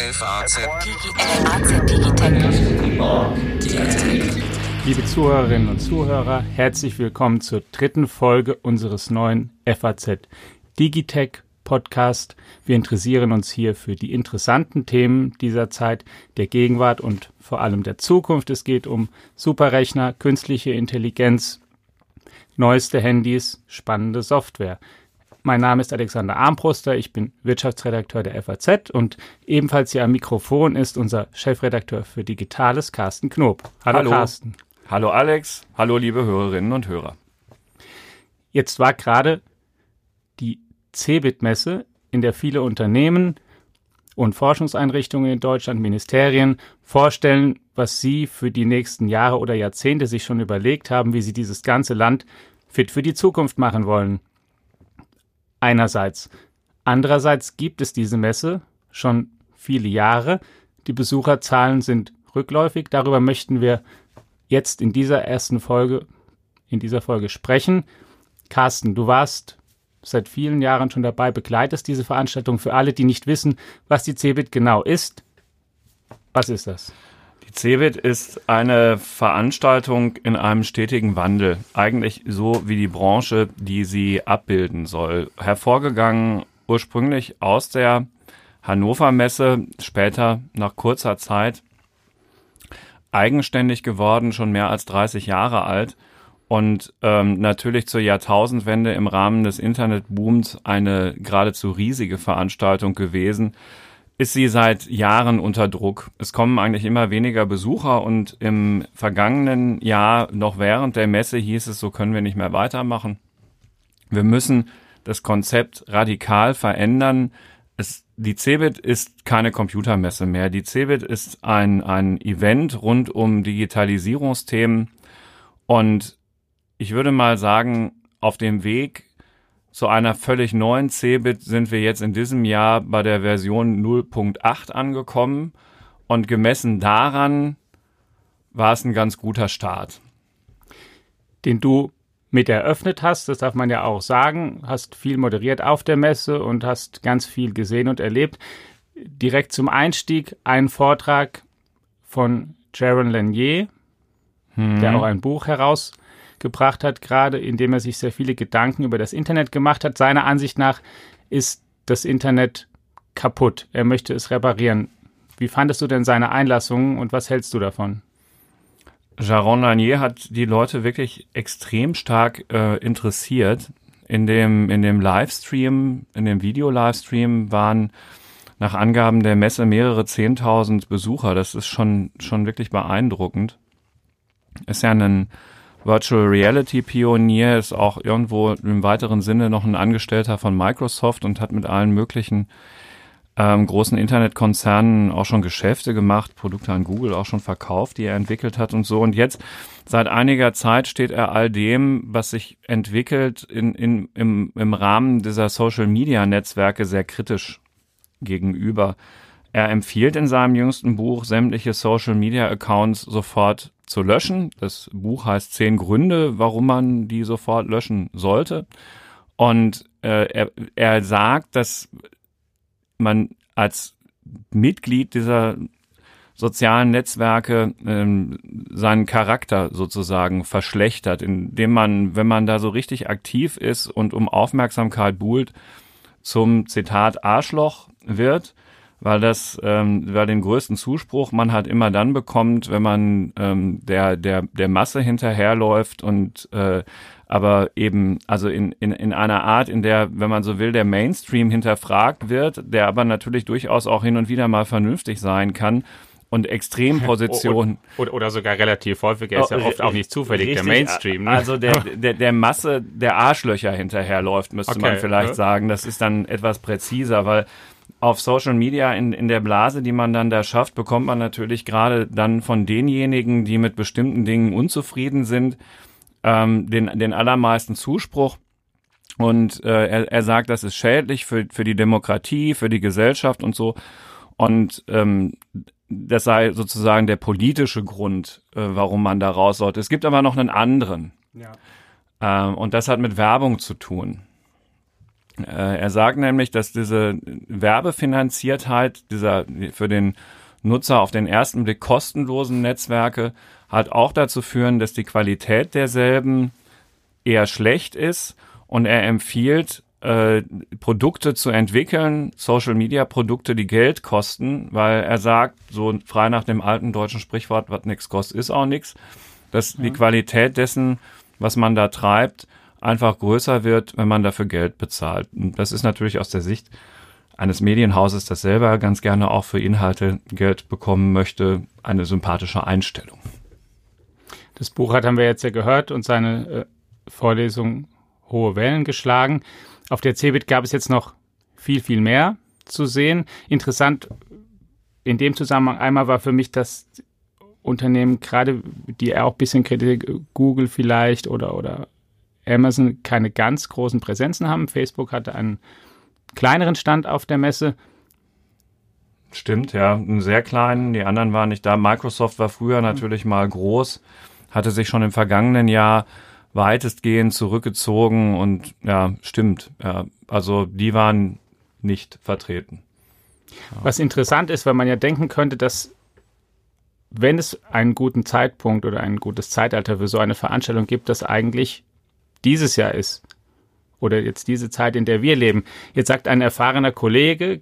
Liebe Zuhörerinnen und Zuhörer, herzlich willkommen zur dritten Folge unseres neuen FAZ-Digitech-Podcast. Wir interessieren uns hier für die interessanten Themen dieser Zeit, der Gegenwart und vor allem der Zukunft. Es geht um Superrechner, künstliche Intelligenz, neueste Handys, spannende Software. Mein Name ist Alexander Armbruster, ich bin Wirtschaftsredakteur der FAZ und ebenfalls hier am Mikrofon ist unser Chefredakteur für Digitales, Carsten Knop. Hallo Carsten. Hallo Alex, hallo liebe Hörerinnen und Hörer. Jetzt war gerade die CeBIT-Messe, in der viele Unternehmen und Forschungseinrichtungen in Deutschland, Ministerien vorstellen, was sie für die nächsten Jahre oder Jahrzehnte sich schon überlegt haben, wie sie dieses ganze Land fit für die Zukunft machen wollen. Einerseits. Andererseits gibt es diese Messe schon viele Jahre. Die Besucherzahlen sind rückläufig. Darüber möchten wir jetzt in dieser ersten Folge, sprechen. Carsten, du warst seit vielen Jahren schon dabei, begleitest diese Veranstaltung. Für alle, die nicht wissen, was die CeBIT genau ist, was ist das? Die CeBIT ist eine Veranstaltung in einem stetigen Wandel, eigentlich so wie die Branche, die sie abbilden soll. Hervorgegangen ursprünglich aus der Hannover Messe, später nach kurzer Zeit eigenständig geworden, schon mehr als 30 Jahre alt und natürlich zur Jahrtausendwende im Rahmen des Internetbooms eine geradezu riesige Veranstaltung gewesen, ist sie seit Jahren unter Druck. Es kommen eigentlich immer weniger Besucher und im vergangenen Jahr, noch während der Messe, hieß es, so können wir nicht mehr weitermachen. Wir müssen das Konzept radikal verändern. Die CeBIT ist keine Computermesse mehr. Die CeBIT ist ein Event rund um Digitalisierungsthemen. Und ich würde mal sagen, auf dem Weg zu einer völlig neuen CeBIT sind wir jetzt in diesem Jahr bei der Version 0.8 angekommen und gemessen daran war es ein ganz guter Start. Den du mit eröffnet hast, das darf man ja auch sagen, hast viel moderiert auf der Messe und hast ganz viel gesehen und erlebt. Direkt zum Einstieg ein Vortrag von Jaron Lanier, der auch ein Buch herausgebracht hat, gerade indem er sich sehr viele Gedanken über das Internet gemacht hat. Seiner Ansicht nach ist das Internet kaputt. Er möchte es reparieren. Wie fandest du denn seine Einlassungen und was hältst du davon? Jaron Lanier hat die Leute wirklich extrem stark interessiert. In dem Livestream, in dem Video-Livestream waren nach Angaben der Messe mehrere 10.000 Besucher. Das ist schon wirklich beeindruckend. Ist ja ein Virtual Reality Pionier, ist auch irgendwo im weiteren Sinne noch ein Angestellter von Microsoft und hat mit allen möglichen großen Internetkonzernen auch schon Geschäfte gemacht, Produkte an Google auch schon verkauft, die er entwickelt hat und so. Und jetzt seit einiger Zeit steht er all dem, was sich entwickelt im Rahmen dieser Social Media Netzwerke, sehr kritisch gegenüber. Er empfiehlt in seinem jüngsten Buch, sämtliche Social Media Accounts sofort zu löschen. Das Buch heißt 10 Gründe, warum man die sofort löschen sollte. Und er sagt, dass man als Mitglied dieser sozialen Netzwerke seinen Charakter sozusagen verschlechtert, indem man, wenn man da so richtig aktiv ist und um Aufmerksamkeit buhlt, zum Zitat Arschloch wird, weil den größten Zuspruch man halt immer dann bekommt, wenn man der Masse hinterherläuft und aber eben also in einer Art, in der, wenn man so will, der Mainstream hinterfragt wird, der aber natürlich durchaus auch hin und wieder mal vernünftig sein kann. Und Extrempositionen. Oder sogar relativ häufig, er ist ja oft auch nicht zufällig, richtig, der Mainstream. Ne? Also der Masse der Arschlöcher hinterherläuft, müsste man vielleicht sagen. Das ist dann etwas präziser, weil auf Social Media in der Blase, die man dann da schafft, bekommt man natürlich gerade dann von denjenigen, die mit bestimmten Dingen unzufrieden sind, den allermeisten Zuspruch. Und er sagt, das ist schädlich für die Demokratie, für die Gesellschaft und so. Und das sei sozusagen der politische Grund, warum man da raus sollte. Es gibt aber noch einen anderen. Ja. Und das hat mit Werbung zu tun. Er sagt nämlich, dass diese Werbefinanziertheit dieser für den Nutzer auf den ersten Blick kostenlosen Netzwerke halt auch dazu führen, dass die Qualität derselben eher schlecht ist, und er empfiehlt, Produkte zu entwickeln, Social-Media-Produkte, die Geld kosten, weil er sagt, so frei nach dem alten deutschen Sprichwort, was nichts kostet, ist auch nichts, dass die Qualität dessen, was man da treibt, einfach größer wird, wenn man dafür Geld bezahlt. Und das ist natürlich aus der Sicht eines Medienhauses, das selber ganz gerne auch für Inhalte Geld bekommen möchte, eine sympathische Einstellung. Das Buch haben wir jetzt ja gehört und seine Vorlesung hohe Wellen geschlagen. Auf der CeBIT gab es jetzt noch viel, viel mehr zu sehen. Interessant in dem Zusammenhang einmal war für mich, dass Unternehmen, gerade die auch ein bisschen Kritik, Google vielleicht oder Amazon, keine ganz großen Präsenzen haben. Facebook hatte einen kleineren Stand auf der Messe. Stimmt, ja, einen sehr kleinen. Die anderen waren nicht da. Microsoft war früher natürlich mal groß, hatte sich schon im vergangenen Jahr weitestgehend zurückgezogen und ja, stimmt. Ja, also die waren nicht vertreten. Ja. Was interessant ist, weil man ja denken könnte, dass wenn es einen guten Zeitpunkt oder ein gutes Zeitalter für so eine Veranstaltung gibt, dass eigentlich dieses Jahr ist oder jetzt diese Zeit, in der wir leben. Jetzt sagt ein erfahrener Kollege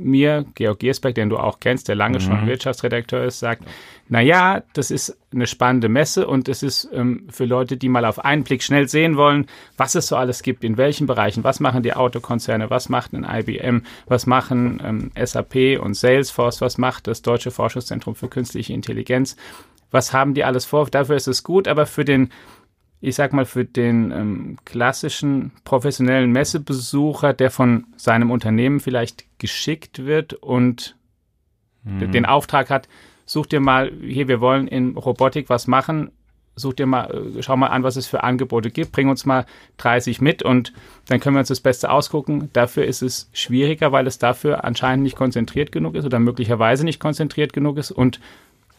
mir, Georg Giersbeck, den du auch kennst, der lange schon Wirtschaftsredakteur ist, sagt, naja, das ist eine spannende Messe und es ist für Leute, die mal auf einen Blick schnell sehen wollen, was es so alles gibt, in welchen Bereichen, was machen die Autokonzerne, was macht ein IBM, was machen SAP und Salesforce, was macht das Deutsche Forschungszentrum für Künstliche Intelligenz, was haben die alles vor, dafür ist es gut, aber für den, ich sag mal, für den klassischen professionellen Messebesucher, der von seinem Unternehmen vielleicht geschickt wird und den Auftrag hat, such dir mal, hier, wir wollen in Robotik was machen, such dir mal, schau mal an, was es für Angebote gibt, bring uns mal 30 mit und dann können wir uns das Beste ausgucken. Dafür ist es schwieriger, weil es dafür anscheinend nicht konzentriert genug ist oder möglicherweise nicht konzentriert genug ist und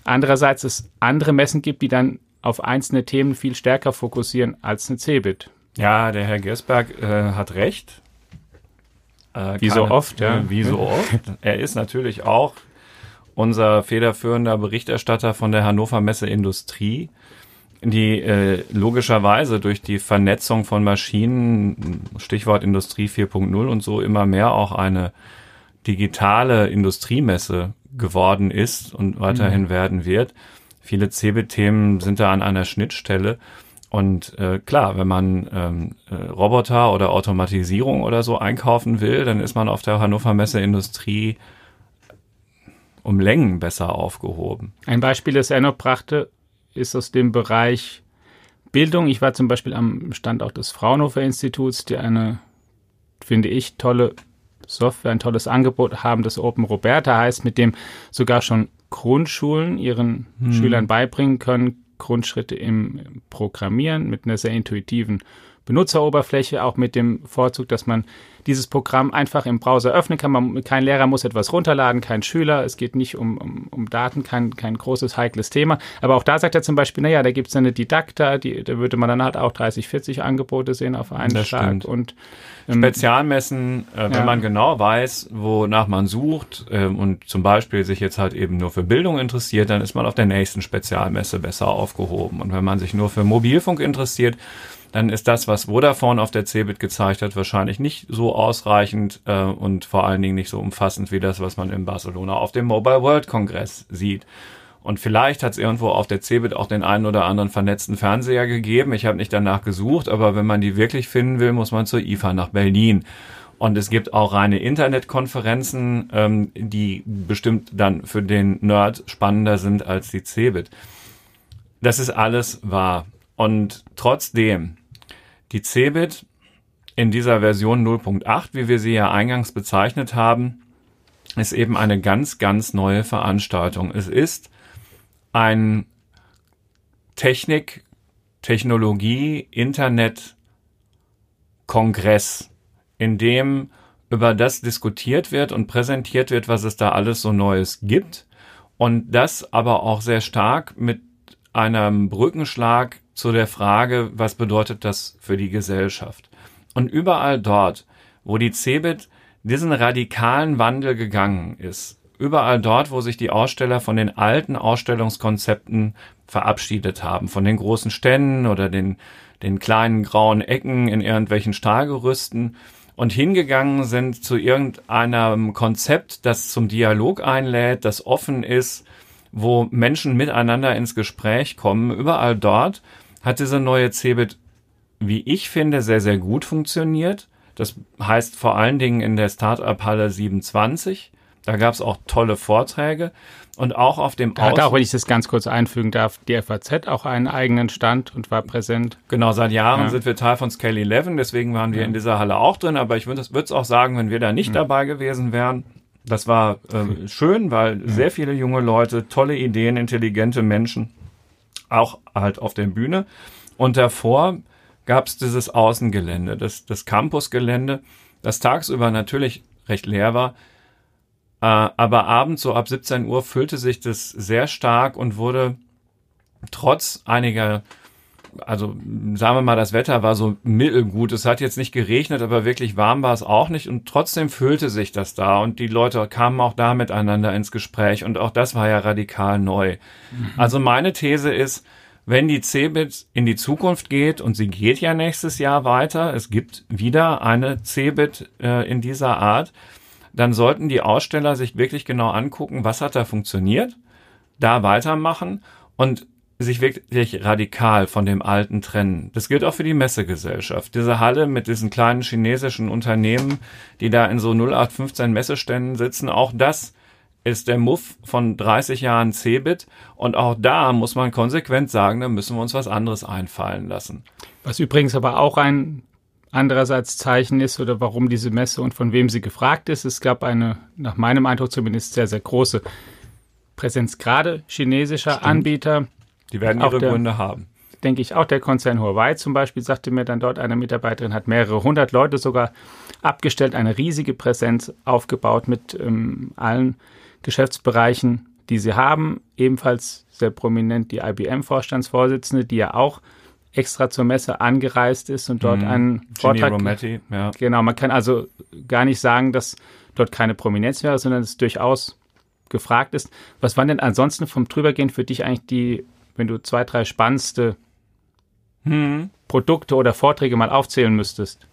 andererseits es andere Messen gibt, die dann auf einzelne Themen viel stärker fokussieren als eine CeBIT. Ja, der Herr Gersberg hat recht. Wie so oft. Er ist natürlich auch unser federführender Berichterstatter von der Hannover Messe Industrie, die logischerweise durch die Vernetzung von Maschinen, Stichwort Industrie 4.0 und so, immer mehr auch eine digitale Industriemesse geworden ist und weiterhin werden wird. Viele CeBIT-Themen sind da an einer Schnittstelle und klar, wenn man Roboter oder Automatisierung oder so einkaufen will, dann ist man auf der Hannover Messe Industrie um Längen besser aufgehoben. Ein Beispiel, das er noch brachte, ist aus dem Bereich Bildung. Ich war zum Beispiel am Standort des Fraunhofer Instituts, die eine, finde ich, tolle Software, ein tolles Angebot haben, das Open Roberta heißt, mit dem sogar schon Grundschulen ihren Schülern beibringen können, Grundschritte im Programmieren mit einer sehr intuitiven Benutzeroberfläche, auch mit dem Vorzug, dass man dieses Programm einfach im Browser öffnen kann. Kein Lehrer muss etwas runterladen, kein Schüler, es geht nicht um Daten, kein großes, heikles Thema. Aber auch da sagt er zum Beispiel, naja, da gibt es eine Didakta, da würde man dann halt auch 30, 40 Angebote sehen auf einen Schlag. Und Spezialmessen, wenn man genau weiß, wonach man sucht und zum Beispiel sich jetzt halt eben nur für Bildung interessiert, dann ist man auf der nächsten Spezialmesse besser aufgehoben. Und wenn man sich nur für Mobilfunk interessiert, dann ist das, was Vodafone auf der CeBIT gezeigt hat, wahrscheinlich nicht so ausreichend und vor allen Dingen nicht so umfassend wie das, was man in Barcelona auf dem Mobile World Congress sieht. Und vielleicht hat es irgendwo auf der CeBIT auch den einen oder anderen vernetzten Fernseher gegeben. Ich habe nicht danach gesucht, aber wenn man die wirklich finden will, muss man zur IFA nach Berlin. Und es gibt auch reine Internetkonferenzen, die bestimmt dann für den Nerd spannender sind als die CeBIT. Das ist alles wahr. Und trotzdem, die CeBIT in dieser Version 0.8, wie wir sie ja eingangs bezeichnet haben, ist eben eine ganz, ganz neue Veranstaltung. Es ist ein Technik-, Technologie-, Internet-Kongress, in dem über das diskutiert wird und präsentiert wird, was es da alles so Neues gibt. Und das aber auch sehr stark mit einem Brückenschlag zu der Frage, was bedeutet das für die Gesellschaft? Und überall dort, wo die CeBIT diesen radikalen Wandel gegangen ist. Überall dort, wo sich die Aussteller von den alten Ausstellungskonzepten verabschiedet haben, von den großen Ständen oder den kleinen grauen Ecken in irgendwelchen Stahlgerüsten und hingegangen sind zu irgendeinem Konzept, das zum Dialog einlädt, das offen ist, wo Menschen miteinander ins Gespräch kommen. Überall dort hat diese neue CeBIT, wie ich finde, sehr, sehr gut funktioniert. Das heißt vor allen Dingen in der Startup-Halle 27. Da gab es auch tolle Vorträge und auch auf dem auch, wenn ich das ganz kurz einfügen darf, die FAZ auch einen eigenen Stand und war präsent. Genau, seit Jahren sind wir Teil von Scale11, deswegen waren wir in dieser Halle auch drin, aber ich würde es auch sagen, wenn wir da nicht dabei gewesen wären, das war schön, weil sehr viele junge Leute, tolle Ideen, intelligente Menschen, auch halt auf der Bühne. Und davor gab es dieses Außengelände, das Campusgelände, das tagsüber natürlich recht leer war, aber abends so ab 17 Uhr füllte sich das sehr stark und wurde trotz einiger, also sagen wir mal, das Wetter war so mittelgut. Es hat jetzt nicht geregnet, aber wirklich warm war es auch nicht. Und trotzdem füllte sich das da und die Leute kamen auch da miteinander ins Gespräch. Und auch das war ja radikal neu. Mhm. Also meine These ist, wenn die CeBIT in die Zukunft geht, und sie geht ja nächstes Jahr weiter, es gibt wieder eine CeBIT in dieser Art, dann sollten die Aussteller sich wirklich genau angucken, was hat da funktioniert, da weitermachen und sich wirklich radikal von dem Alten trennen. Das gilt auch für die Messegesellschaft. Diese Halle mit diesen kleinen chinesischen Unternehmen, die da in so 0815 Messeständen sitzen, auch das ist der Muff von 30 Jahren CeBIT. Und auch da muss man konsequent sagen, da müssen wir uns was anderes einfallen lassen. Was übrigens aber auch ein andererseits Zeichen ist oder warum diese Messe und von wem sie gefragt ist. Es gab eine, nach meinem Eindruck zumindest, sehr, sehr große Präsenz, gerade chinesischer Anbieter. Die werden ihre Gründe haben. Denke ich auch, der Konzern Huawei zum Beispiel, sagte mir dann dort eine Mitarbeiterin, hat mehrere hundert Leute sogar abgestellt, eine riesige Präsenz aufgebaut mit allen Geschäftsbereichen, die sie haben. Ebenfalls sehr prominent die IBM-Vorstandsvorsitzende, die ja auch extra zur Messe angereist ist und dort einen Vortrag. Ginni Rometti, ja. Genau, man kann also gar nicht sagen, dass dort keine Prominenz wäre, sondern es durchaus gefragt ist. Was waren denn ansonsten vom Drübergehen für dich eigentlich die, wenn du 2, 3 spannendste Produkte oder Vorträge mal aufzählen müsstest?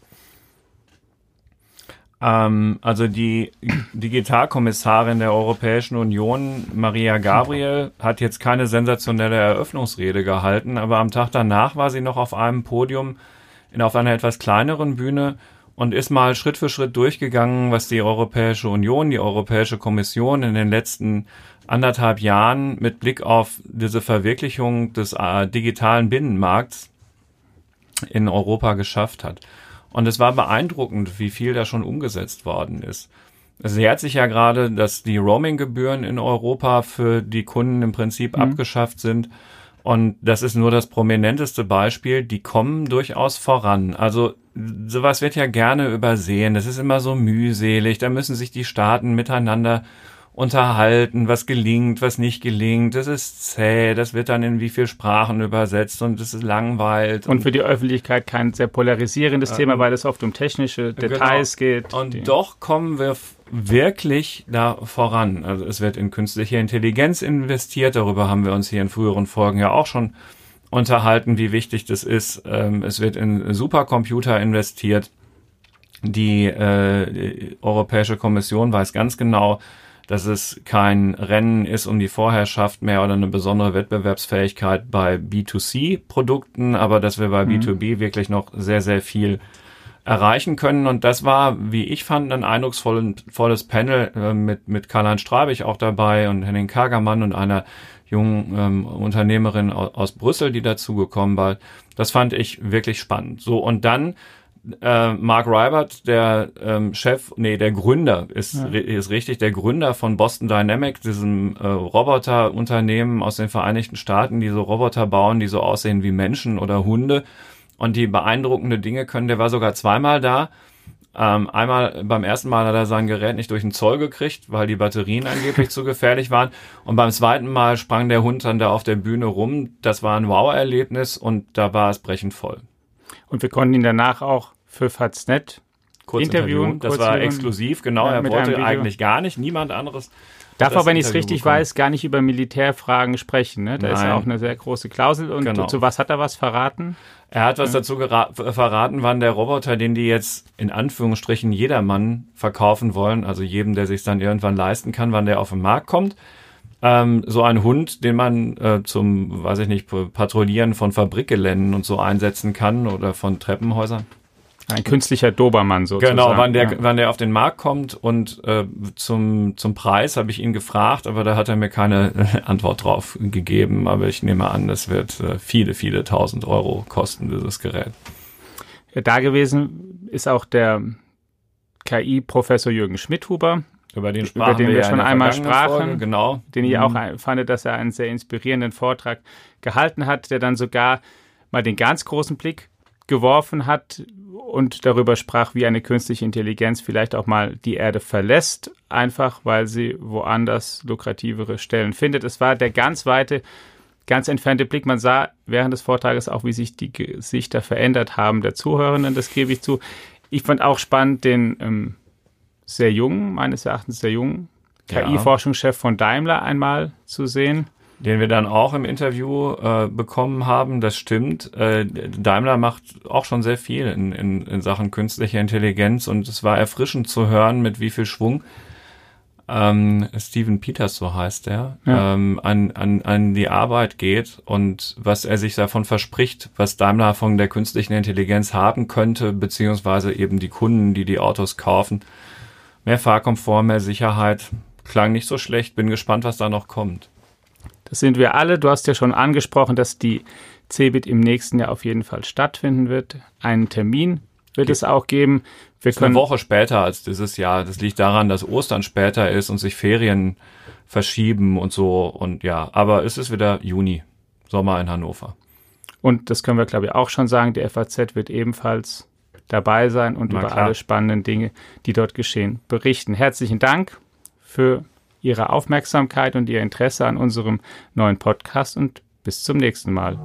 Also die Digitalkommissarin der Europäischen Union, Maria Gabriel, hat jetzt keine sensationelle Eröffnungsrede gehalten, aber am Tag danach war sie noch auf einem Podium auf einer etwas kleineren Bühne und ist mal Schritt für Schritt durchgegangen, was die Europäische Union, die Europäische Kommission in den letzten 1,5 Jahren mit Blick auf diese Verwirklichung des digitalen Binnenmarkts in Europa geschafft hat. Und es war beeindruckend, wie viel da schon umgesetzt worden ist. Es jährt sich ja gerade, dass die Roaming-Gebühren in Europa für die Kunden im Prinzip abgeschafft sind. Und das ist nur das prominenteste Beispiel. Die kommen durchaus voran. Also sowas wird ja gerne übersehen. Das ist immer so mühselig. Da müssen sich die Staaten miteinander unterhalten, was gelingt, was nicht gelingt, das ist zäh, das wird dann in wie viel Sprachen übersetzt und das ist langweilig. Und für die Öffentlichkeit kein sehr polarisierendes Thema, weil es oft um technische Details geht. Und doch kommen wir wirklich da voran. Also es wird in künstliche Intelligenz investiert, darüber haben wir uns hier in früheren Folgen ja auch schon unterhalten, wie wichtig das ist. Es wird in Supercomputer investiert. Die Europäische Kommission weiß ganz genau, dass es kein Rennen ist um die Vorherrschaft mehr oder eine besondere Wettbewerbsfähigkeit bei B2C-Produkten, aber dass wir bei B2B wirklich noch sehr, sehr viel erreichen können. Und das war, wie ich fand, ein eindrucksvolles Panel mit Karl-Heinz Streibich auch dabei und Henning Kagermann und einer jungen Unternehmerin aus Brüssel, die dazugekommen war. Das fand ich wirklich spannend. So, und dann Mark Rybert, der der Gründer ist richtig, der Gründer von Boston Dynamics, diesem Roboterunternehmen aus den Vereinigten Staaten, die so Roboter bauen, die so aussehen wie Menschen oder Hunde und die beeindruckende Dinge können. Der war sogar zweimal da. Einmal beim ersten Mal hat er sein Gerät nicht durch den Zoll gekriegt, weil die Batterien angeblich zu gefährlich waren. Und beim zweiten Mal sprang der Hund dann da auf der Bühne rum. Das war ein Wow-Erlebnis und da war es brechend voll. Und wir konnten ihn danach auch für FAZ.NET Kurzinterview. Das war exklusiv, genau. Ja, er wollte eigentlich gar nicht, niemand anderes. Darf aber, wenn ich es richtig weiß, gar nicht über Militärfragen sprechen. Ne? Da ist ja auch eine sehr große Klausel. Und zu was hat er was verraten? Er hat was dazu verraten, wann der Roboter, den die jetzt in Anführungsstrichen jedermann verkaufen wollen, also jedem, der sich dann irgendwann leisten kann, wann der auf den Markt kommt. So ein Hund, den man zum, weiß ich nicht, Patrouillieren von Fabrikgeländen und so einsetzen kann oder von Treppenhäusern. Ein künstlicher Dobermann sozusagen. Genau, wann der auf den Markt kommt und zum Preis habe ich ihn gefragt, aber da hat er mir keine Antwort drauf gegeben. Aber ich nehme an, das wird viele, viele 1000 Euro kosten, dieses Gerät. Ja, da gewesen ist auch der KI-Professor Jürgen Schmidhuber. Über den wir schon einmal sprachen, genau. Den ich auch fand, dass er einen sehr inspirierenden Vortrag gehalten hat, der dann sogar mal den ganz großen Blick geworfen hat und darüber sprach, wie eine künstliche Intelligenz vielleicht auch mal die Erde verlässt, einfach weil sie woanders lukrativere Stellen findet. Es war der ganz weite, ganz entfernte Blick. Man sah während des Vortrages auch, wie sich die Gesichter verändert haben der Zuhörenden, das gebe ich zu. Ich fand auch spannend den meines Erachtens sehr jungen KI-Forschungschef von Daimler einmal zu sehen. Den wir dann auch im Interview bekommen haben, das stimmt. Daimler macht auch schon sehr viel in Sachen künstlicher Intelligenz und es war erfrischend zu hören, mit wie viel Schwung Steven Peters, so heißt er, an die Arbeit geht und was er sich davon verspricht, was Daimler von der künstlichen Intelligenz haben könnte, beziehungsweise eben die Kunden, die die Autos kaufen. Mehr Fahrkomfort, mehr Sicherheit. Klang nicht so schlecht. Bin gespannt, was da noch kommt. Das sind wir alle. Du hast ja schon angesprochen, dass die CeBIT im nächsten Jahr auf jeden Fall stattfinden wird. Einen Termin wird es auch geben. Das ist eine Woche später als dieses Jahr. Das liegt daran, dass Ostern später ist und sich Ferien verschieben und so. Und ja, aber es ist wieder Juni, Sommer in Hannover. Und das können wir, glaube ich, auch schon sagen. Die FAZ wird ebenfalls dabei sein und über alle spannenden Dinge, die dort geschehen, berichten. Herzlichen Dank für Ihre Aufmerksamkeit und Ihr Interesse an unserem neuen Podcast und bis zum nächsten Mal.